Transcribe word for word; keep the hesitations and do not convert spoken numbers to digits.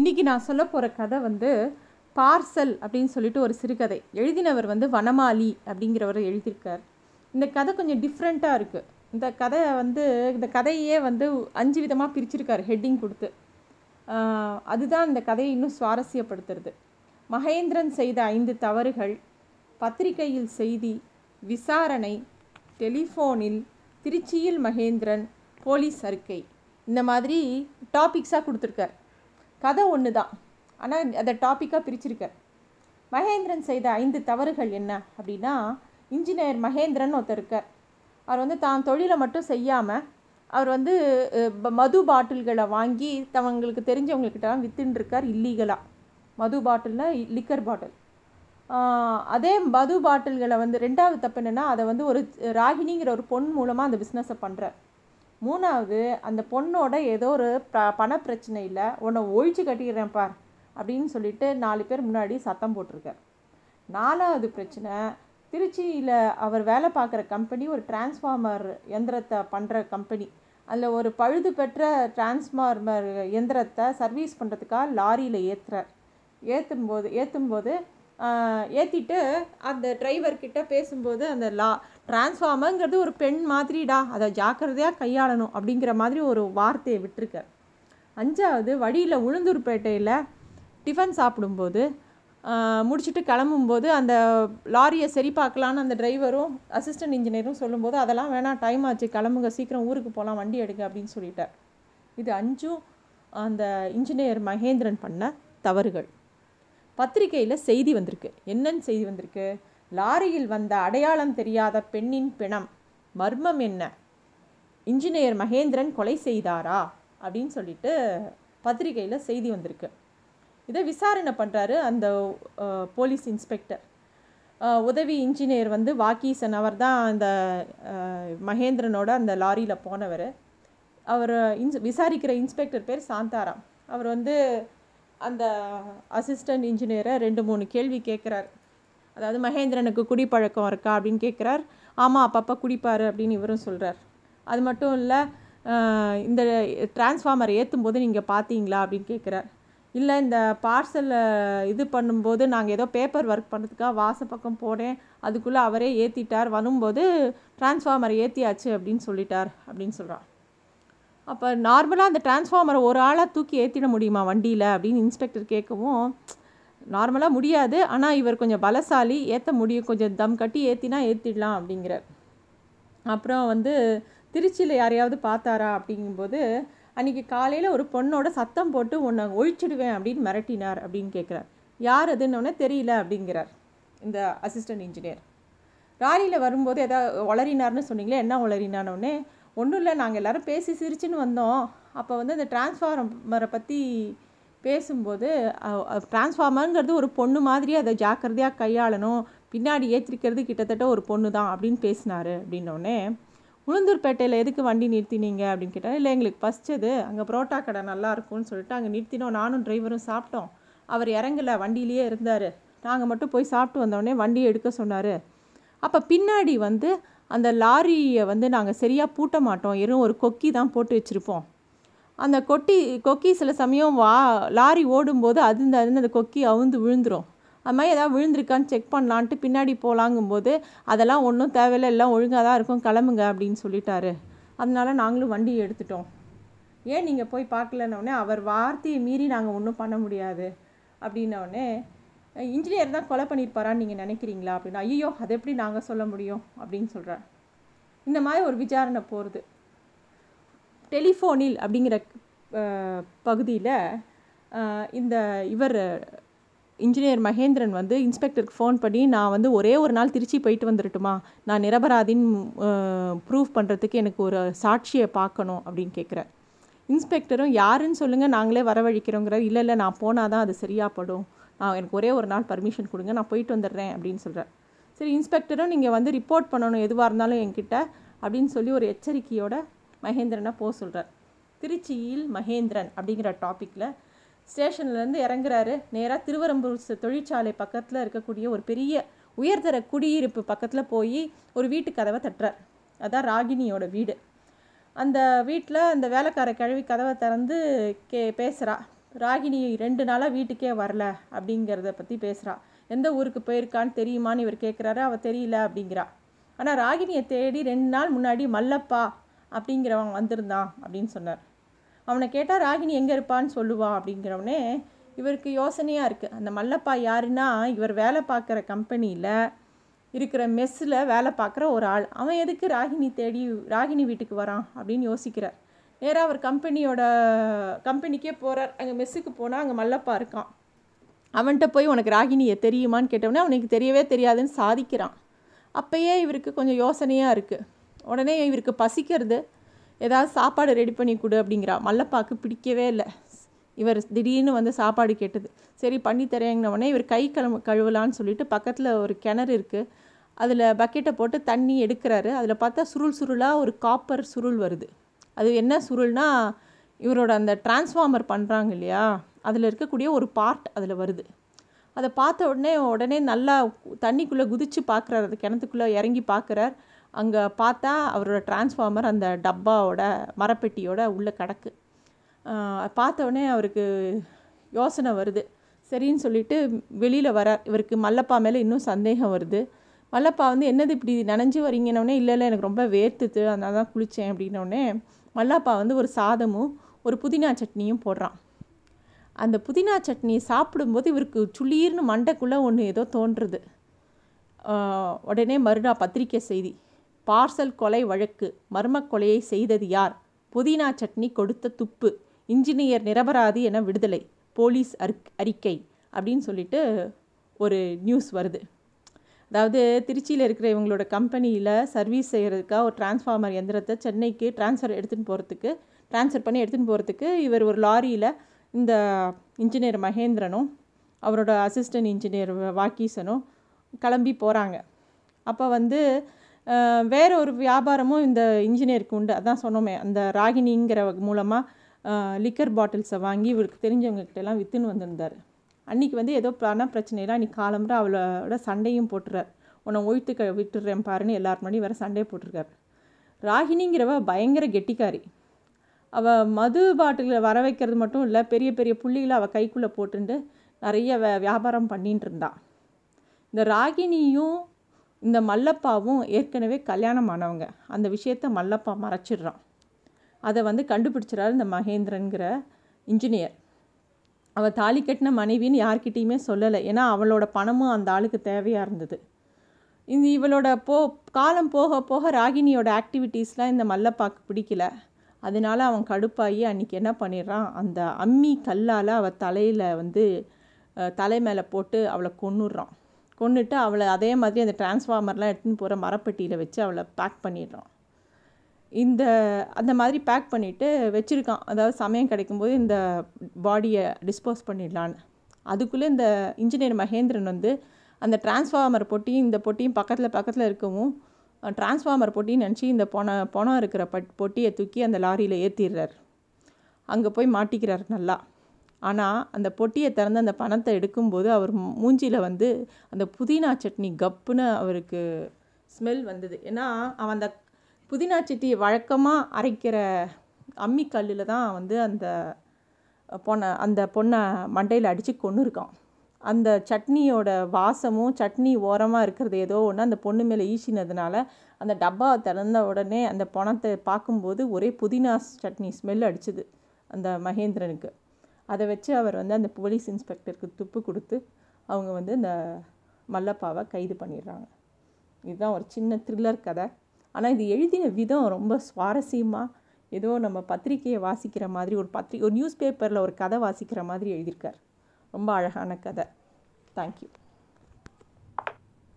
இன்றைக்கி நான் சொல்ல போகிற கதை வந்து பார்சல் அப்படின்னு சொல்லிட்டு ஒரு சிறுகதை. எழுதினவர் வந்து வனமாலி அப்படிங்கிறவர் எழுதியிருக்கார். இந்த கதை கொஞ்சம் டிஃப்ரெண்ட்டாக இருக்குது. இந்த கதை வந்து இந்த கதையே வந்து அஞ்சு விதமாக பிரிச்சிருக்கார் ஹெட்டிங் கொடுத்து. அதுதான் இந்த கதையை இன்னும் சுவாரஸ்யப்படுத்துறது. மகேந்திரன் செய்த ஐந்து தவறுகள், பத்திரிகையில் செய்தி, விசாரணை, டெலிஃபோனில், திருச்சியில் மகேந்திரன், போலீஸ் அறிக்கை, இந்த மாதிரி டாபிக்ஸாக கொடுத்துருக்கார். கதை ஒன்று தான், ஆனால் அதை டாப்பிக்காக பிரிச்சிருக்கார். மகேந்திரன் செய்த ஐந்து தவறுகள் என்ன அப்படின்னா, இன்ஜினியர் மகேந்திரன் ஒருத்தர் இருக்கார். அவர் வந்து தான் தொழிலை மட்டும் செய்யாமல் அவர் வந்து மது பாட்டில்களை வாங்கி தங்களுக்கு தெரிஞ்சவங்கக்கிட்டலாம் விற்றுன்ட்ருக்கார் இல்லீகலாக. மது பாட்டிலில் லிக்கர் பாட்டில். அதே மது பாட்டில்களை வந்து ரெண்டாவது தப்பு என்னென்னா, அதை வந்து ஒரு ராகினிங்கிற ஒரு பொண் மூலமாக அந்த பிஸ்னஸை பண்ணுறார். மூணாவது, அந்த பொண்ணோட ஏதோ ஒரு ப பண பிரச்சனை இல்லை, உன்னை ஒழிச்சு கட்டிக்கிறேன் பார் அப்படின்னு சொல்லிட்டு நாலு பேர் முன்னாடி சத்தம் போட்டிருக்கார். நாலாவது பிரச்சனை, திருச்சியில் அவர் வேலை பார்க்குற கம்பெனி ஒரு டிரான்ஸ்ஃபார்மர் இயந்திரத்தை பண்ணுற கம்பெனி. அதில் ஒரு பழுது பெற்ற டிரான்ஸ்ஃபார்மர் இயந்திரத்தை சர்வீஸ் பண்ணுறதுக்காக லாரியில் ஏற்றுறார். ஏற்றும்போது ஏற்றும்போது ஏற்றிட்டு அந்த டிரைவர்கிட்ட பேசும்போது, அந்த லா டிரான்ஸ்ஃபார்மருங்கிறது ஒரு பெண் மாதிரிடா, அதை ஜாக்கிரதையாக கையாளணும் அப்படிங்கிற மாதிரி ஒரு வார்த்தையை விட்டுருக்கார். அஞ்சாவது, வழியில் உளுந்தூர்பேட்டையில் டிஃபன் சாப்பிடும்போது முடிச்சுட்டு கிளம்பும்போது அந்த லாரியை சரி பார்க்கலான்னு அந்த டிரைவரும் அசிஸ்டன்ட் இன்ஜினியரும் சொல்லும்போது, அதெல்லாம் வேணாம், டைம் ஆச்சு, கிளம்புங்க, சீக்கிரம் ஊருக்கு போகலாம், வண்டி எடுங்க அப்படின்னு சொல்லிட்டார். இது அஞ்சும் அந்த இன்ஜினியர் மகேந்திரன் பண்ண தவறுகள். பத்திரிகையில் செய்தி வந்திருக்கு. என்னன்னு செய்தி வந்திருக்கு? லாரியில் வந்த அடையாளம் தெரியாத பெண்ணின் பிணம், மர்மம் என்ன? இன்ஜினியர் மகேந்திரன் கொலை செய்தாரா அப்படின்னு சொல்லிட்டு பத்திரிகையில் செய்தி வந்திருக்கு. இதை விசாரணை பண்ணுறாரு அந்த போலீஸ் இன்ஸ்பெக்டர். உதவி இன்ஜினியர் வந்து வாக்கீசன், அவர் தான் அந்த மகேந்திரனோட அந்த லாரியில் போனவர். அவர் இன்ஸ் விசாரிக்கிற இன்ஸ்பெக்டர் பேர் சாந்தாராம். அவர் வந்து அந்த அசிஸ்டன்ட் இன்ஜினியரை ரெண்டு மூணு கேள்வி கேட்குறார். அதாவது, மகேந்திரனுக்கு குடிப்பழக்கம் இருக்கா அப்படின்னு கேட்குறார். ஆமாம், அப்பப்போ குடிப்பார் அப்படின்னு இவரும் சொல்கிறார். அது மட்டும் இல்லை, இந்த டிரான்ஸ்ஃபார்மர் ஏற்றும் போது நீங்கள் பார்த்தீங்களா அப்படின்னு கேட்குறார். இல்லை, இந்த பார்சலை இது பண்ணும்போது நாங்கள் ஏதோ பேப்பர் ஒர்க் பண்ணுறதுக்காக வாசப்பக்கம் போனேன், அதுக்குள்ளே அவரே ஏற்றிட்டார், வரும்போது டிரான்ஸ்ஃபார்மரை ஏற்றியாச்சு அப்படின்னு சொல்லிட்டார் அப்படின்னு சொல்கிறார். அப்போ நார்மலாக அந்த டிரான்ஸ்ஃபார்மரை ஒரு ஆளாக தூக்கி ஏற்றிட முடியுமா வண்டியில் அப்படின்னு இன்ஸ்பெக்டர் கேட்கவும், நார்மலாக முடியாது, ஆனால் இவர் கொஞ்சம் பலசாலி, ஏற்ற முடியும், கொஞ்சம் தம் கட்டி ஏற்றினா ஏற்றிடலாம் அப்படிங்கிறார். அப்புறம் வந்து திருச்சியில் யாரையாவது பார்த்தாரா அப்படிங்கும்போது, அன்றைக்கி காலையில் ஒரு பொண்ணோட சத்தம் போட்டு உன்னை ஒழிச்சிடுவேன் அப்படின்னு மிரட்டினார் அப்படின்னு கேட்குறார். யார் அதுன்னொன்னே தெரியல அப்படிங்கிறார் இந்த அசிஸ்டன்ட் இன்ஜினியர். ராலியில் வரும்போது எதாவது உளறினார்னு சொன்னீங்களே, என்ன உளறினானோடனே, ஒன்றும் இல்லை, நாங்கள் எல்லோரும் பேசி சிரிச்சுன்னு வந்தோம், அப்போ வந்து அந்த டிரான்ஸ்ஃபார்மரை பற்றி பேசும்போது, டிரான்ஸ்ஃபார்மருங்கிறது ஒரு பொண்ணு மாதிரி, அதை ஜாக்கிரதையாக கையாளணும், பின்னாடி ஏற்றிருக்கிறது கிட்டத்தட்ட ஒரு பொண்ணு தான் அப்படின்னு பேசினார் அப்படின்னோடனே, உளுந்தூர்பேட்டையில் எதுக்கு வண்டி நிறுத்தினீங்க அப்படின்னு கேட்டால், இல்லை எங்களுக்கு பசிச்சது, அங்கே புரோட்டா கடை நல்லாயிருக்கும்னு சொல்லிட்டு அங்கே நிறுத்தினோம், நானும் டிரைவரும் சாப்பிட்டோம், அவர் இறங்கலை, வண்டியிலேயே இருந்தார், நாங்கள் மட்டும் போய் சாப்பிட்டு வந்தோடனே வண்டியை எடுக்க சொன்னார், அப்போ பின்னாடி வந்து அந்த லாரியை வந்து நாங்கள் சரியாக பூட்ட மாட்டோம், எறும் ஒரு கொக்கி தான் போட்டு வச்சுருப்போம், அந்த கொட்டி கொக்கி சில சமயம் வா லாரி ஓடும்போது அது அந்த கொக்கி அவுந்து விழுந்துடும், அது மாதிரி ஏதாவது விழுந்திருக்கான்னு செக் பண்ணலான்ட்டு பின்னாடி போகலாங்கும்போது, அதெல்லாம் ஒன்றும் தேவையில்லை, எல்லாம் ஒழுங்காக தான் இருக்கும், கிளம்புங்க அப்படின்னு சொல்லிட்டாரு, அதனால் நாங்களும் வண்டி எடுத்துட்டோம். ஏன் நீங்கள் போய் பார்க்கலன்னொடனே, அவர் வார்த்தையை மீறி நாங்கள் ஒன்றும் பண்ண முடியாது அப்படின்னோடனே, இன்ஜினியர் தான் கொலை பண்ணியிருப்பாரான்னு நீங்கள் நினைக்கிறீங்களா அப்படின்னா, ஐயோ அதை எப்படி நாங்கள் சொல்ல முடியும் அப்படின்னு சொல்கிறார். இந்த மாதிரி ஒரு விசாரணை போகிறது. டெலிஃபோனில் அப்படிங்கிற பகுதியில் இந்த இவர் இன்ஜினியர் மகேந்திரன் வந்து இன்ஸ்பெக்டருக்கு ஃபோன் பண்ணி, நான் வந்து ஒரே ஒரு நாள் திருச்சி போயிட்டு வந்துடட்டுமா, நான் நிரபராதின்னு ப்ரூவ் பண்ணுறதுக்கு எனக்கு ஒரு சாட்சியை பார்க்கணும் அப்படின்னு கேட்குறார். இன்ஸ்பெக்டரும், யாருன்னு சொல்லுங்கள், நாங்களே வரவழிக்கிறோங்கிறார். இல்லை இல்லை, நான் போனால் தான் அது சரியாகப்படும், நான் எனக்கு ஒரே ஒரு நாள் பர்மிஷன் கொடுங்க, நான் போயிட்டு வந்துடுறேன் அப்படின்னு சொல்கிறார். சரி, இன்ஸ்பெக்டரும் நீங்கள் வந்து ரிப்போர்ட் பண்ணணும் எதுவாக இருந்தாலும் என்கிட்ட அப்படின்னு சொல்லி ஒரு எச்சரிக்கையோட மகேந்திரனை போக சொல்கிறார். திருச்சியில் மகேந்திரன் அப்படிங்கிற டாப்பிக்கில் ஸ்டேஷன்லேருந்து இறங்குறாரு. நேராக திருவரம்பூர் தொழிற்சாலை பக்கத்தில் இருக்கக்கூடிய ஒரு பெரிய உயர்தர குடியிருப்பு பக்கத்தில் போய் ஒரு வீட்டு கதவை தட்டுறார். அதான் ராகினியோட வீடு. அந்த வீட்டில் அந்த வேலைக்கார கிழவி கதவை திறந்து கே பேசுகிறா. ராகினி ரெண்டு நாளாக வீட்டுக்கே வரல அப்படிங்கிறத பற்றி பேசுகிறா. எந்த ஊருக்கு போயிருக்கான்னு தெரியுமான்னு இவர் கேட்குறாரு. அவள் தெரியல அப்படிங்கிறா. ஆனால் ராகினியை தேடி ரெண்டு நாள் முன்னாடி மல்லப்பா அப்படிங்கிறவன் வந்திருந்தான் அப்படின்னு சொன்னார். அவனை கேட்டால் ராகினி எங்கே இருப்பான்னு சொல்லுவான் அப்படிங்கிறவனே இவருக்கு யோசனையாக இருக்குது. அந்த மல்லப்பா யாருன்னா இவர் வேலை பார்க்குற கம்பெனியில் இருக்கிற மெஸ்ஸில் வேலை பார்க்குற ஒரு ஆள். அவன் எதுக்கு ராகினி தேடி ராகினி வீட்டுக்கு வரான் அப்படின்னு யோசிக்கிறார். நேராக அவர் கம்பெனியோட கம்பெனிக்கே போகிறார். அங்கே மெஸ்ஸுக்கு போனால் அங்கே மல்லப்பா இருக்கான். அவன்கிட்ட போய் உனக்கு ராகினியை தெரியுமான்னு கேட்டவொடனே அவனுக்கு தெரியவே தெரியாதுன்னு சாதிக்கிறான். அப்போயே இவருக்கு கொஞ்சம் யோசனையாக இருக்குது. உடனே இவருக்கு பசிக்கிறது, ஏதாவது சாப்பாடு ரெடி பண்ணி கொடு அப்படிங்கிறா. மல்லப்பாவுக்கு பிடிக்கவே இல்லை இவர் திடீர்னு வந்து சாப்பாடு கேட்டது. சரி பண்ணி தரேங்கன்னொடனே இவர் கை கழு கழுவலான்னு சொல்லிட்டு பக்கத்தில் ஒரு கிணறு இருக்குது, அதில் பக்கெட்டை போட்டு தண்ணி எடுக்கிறாரு. அதில் பார்த்தா சுருள் சுருளாக ஒரு காப்பர் சுருள் வருது. அது என்ன சுருள்னா இவரோட அந்த டிரான்ஸ்ஃபார்மர் பண்ணுறாங்க இல்லையா, அதில் இருக்கக்கூடிய ஒரு பார்ட் அதில் வருது. அதை பார்த்த உடனே உடனே நல்லா தண்ணிக்குள்ளே குதித்து பார்க்குறாரு. அது கிணத்துக்குள்ளே இறங்கி பார்க்குறார். அங்கே பார்த்தா அவரோட டிரான்ஸ்ஃபார்மர் அந்த டப்பாவோட மரப்பெட்டியோட உள்ளே கிடக்கு. பார்த்தோடனே அவருக்கு யோசனை வருது. சரின்னு சொல்லிட்டு வெளியில் வரார். இவருக்கு மல்லப்பா மேலே இன்னும் சந்தேகம் வருது. மல்லப்பா வந்து என்னது இப்படி நனைஞ்சி வரீங்கன்னொடனே இல்லை இல்லை எனக்கு ரொம்ப வேர்த்துது அதனால தான் குளித்தேன் அப்படின்னோடனே மல்லப்பா வந்து ஒரு சாதமும் ஒரு புதினா சட்னியும் போடுறான். அந்த புதினா சட்னியை சாப்பிடும்போது இவருக்கு சுளீர்னு மண்டைக்குள்ளே ஒன்று ஏதோ தோன்றுறது. உடனே மறுநாள் பத்திரிக்கை செய்தி, பார்சல் கொலை வழக்கு, மர்ம கொலையை செய்தது யார், புதினா சட்னி கொடுத்த துப்பு, இன்ஜினியர் நிரபராதி என விடுதலை, போலீஸ் அறிக்கை அப்படின்னு சொல்லிட்டு ஒரு நியூஸ் வருது. அதாவது திருச்சியில் இருக்கிற இவங்களோட கம்பெனியில் சர்வீஸ் செய்கிறதுக்காக ஒரு டிரான்ஸ்ஃபார்மர் எந்திரத்தை சென்னைக்கு டிரான்ஸ்ஃபர் எடுத்துகிட்டு போகிறதுக்கு டிரான்ஸ்ஃபர் பண்ணி எடுத்துகிட்டு போகிறதுக்கு இவர் ஒரு லாரியில் இந்த இன்ஜினியர் மகேந்திரனும் அவரோட அசிஸ்டன்ட் இன்ஜினியர் வாக்கீசனும் கிளம்பி போகிறாங்க. அப்போ வந்து வேற ஒரு வியாபாரமும் இந்த இன்ஜினியருக்கு உண்டு. அதான் சொன்னோமே அந்த ராகினிங்கிற மூலமாக லிக்கர் பாட்டில்ஸை வாங்கி இவருக்கு தெரிஞ்சவங்ககிட்டலாம் விற்றுன்னு வந்திருந்தார். அன்றைக்கி வந்து ஏதோ பண பிரச்சனைலாம் அன்றைக்கி காலம்புற அவளோட சண்டையும் போட்டுறார். உன்னை ஒழித்து க விட்டுடுறேன் பாருன்னு எல்லார் முன்னாடி வேறு சண்டையை போட்டிருக்காரு. ராகினிங்கிறவ பயங்கர கெட்டிக்காரி. அவள் மது பாட்டிலில் வர வைக்கிறது மட்டும் இல்லை, பெரிய பெரிய புள்ளிகளை அவள் கைக்குள்ளே போட்டுட்டு நிறைய வே வியாபாரம் பண்ணிகிட்டு இருந்தாள். இந்த ராகினியும் இந்த மல்லப்பாவும் ஏற்கனவே கல்யாணம் ஆனவங்க. அந்த விஷயத்தை மல்லப்பா மறைச்சிடுறான். அதை வந்து கண்டுபிடிச்சிடறாரு இந்த மகேந்திரன்கிற இன்ஜினியர். அவள் தாலி கட்டின மனைவின்னு யார்கிட்டையுமே சொல்லலை, ஏன்னா அவளோட பணமும் அந்த ஆளுக்கு தேவையாக இருந்தது. இந்த இவளோட போ காலம் போக போக ராகினியோட ஆக்டிவிட்டீஸ்லாம் இந்த மல்லப்பாவுக்கு பிடிக்கல. அதனால அவன் கடுப்பாகி அன்றைக்கி என்ன பண்ணிடுறான், அந்த அம்மி கல்லால் அவள் தலையில் வந்து தலை மேலே போட்டு அவளை கொன்னுடுறான். கொண்டுட்டு அவளை அதே மாதிரி அந்த டிரான்ஸ்ஃபார்மர்லாம் எடுத்துன்னு போகிற மரப்பெட்டியில் வச்சு அவளை பேக் பண்ணிடுறான். இந்த அந்த மாதிரி பேக் பண்ணிவிட்டு வச்சுருக்கான். அதாவது சமயம் கிடைக்கும்போது இந்த பாடியை டிஸ்போஸ் பண்ணிடலான்னு. அதுக்குள்ளே இந்த இன்ஜினியர் மகேந்திரன் வந்து அந்த டிரான்ஸ்ஃபார்மர் பொட்டியும் இந்த பொட்டியும் பக்கத்தில் பக்கத்தில் இருக்கவும் டிரான்ஸ்ஃபார்மர் பொட்டின்னு நினச்சி இந்த பொண பொணம் இருக்கிற பட் பொட்டியை தூக்கி அந்த லாரியில் ஏற்றிடுறார். அங்கே போய் மாட்டிக்கிறார் நல்லா. ஆனால் அந்த பொட்டியை திறந்து அந்த பணத்தை எடுக்கும்போது அவர் மூஞ்சியில் வந்து அந்த புதினா சட்னி கப்புன்னு அவருக்கு ஸ்மெல் வந்தது. ஏன்னா அவன் அந்த புதினா சட்னி வழக்கமாக அரைக்கிற அம்மிக்கல்லில் தான் வந்து அந்த பொண்ணை அந்த பொண்ணை மண்டையில் அடித்து கொன்று இருக்கான். அந்த சட்னியோட வாசமும் சட்னி ஓரமாக இருக்கிறது ஏதோ ஒன்று அந்த பொண்ணு மேலே ஈசினதுனால அந்த டப்பாவை திறந்த உடனே அந்த பணத்தை பார்க்கும்போது ஒரே புதினா சட்னி ஸ்மெல் அடிச்சுது அந்த மகேந்திரனுக்கு. அதை வச்சு அவர் வந்து அந்த போலீஸ் இன்ஸ்பெக்டருக்கு துப்பு கொடுத்து அவங்க வந்து இந்த மல்லப்பாவை கைது பண்ணிடுறாங்க. இதுதான் ஒரு சின்ன த்ரில்லர் கதை. ஆனால் இது எழுதின விதம் ரொம்ப சுவாரஸ்யமாக, ஏதோ நம்ம பத்திரிக்கையை வாசிக்கிற மாதிரி ஒரு பத்ரி ஒரு நியூஸ் பேப்பரில் ஒரு கதை வாசிக்கிற மாதிரி எழுதியிருக்கார். ரொம்ப அழகான கதை. தேங்க்யூ.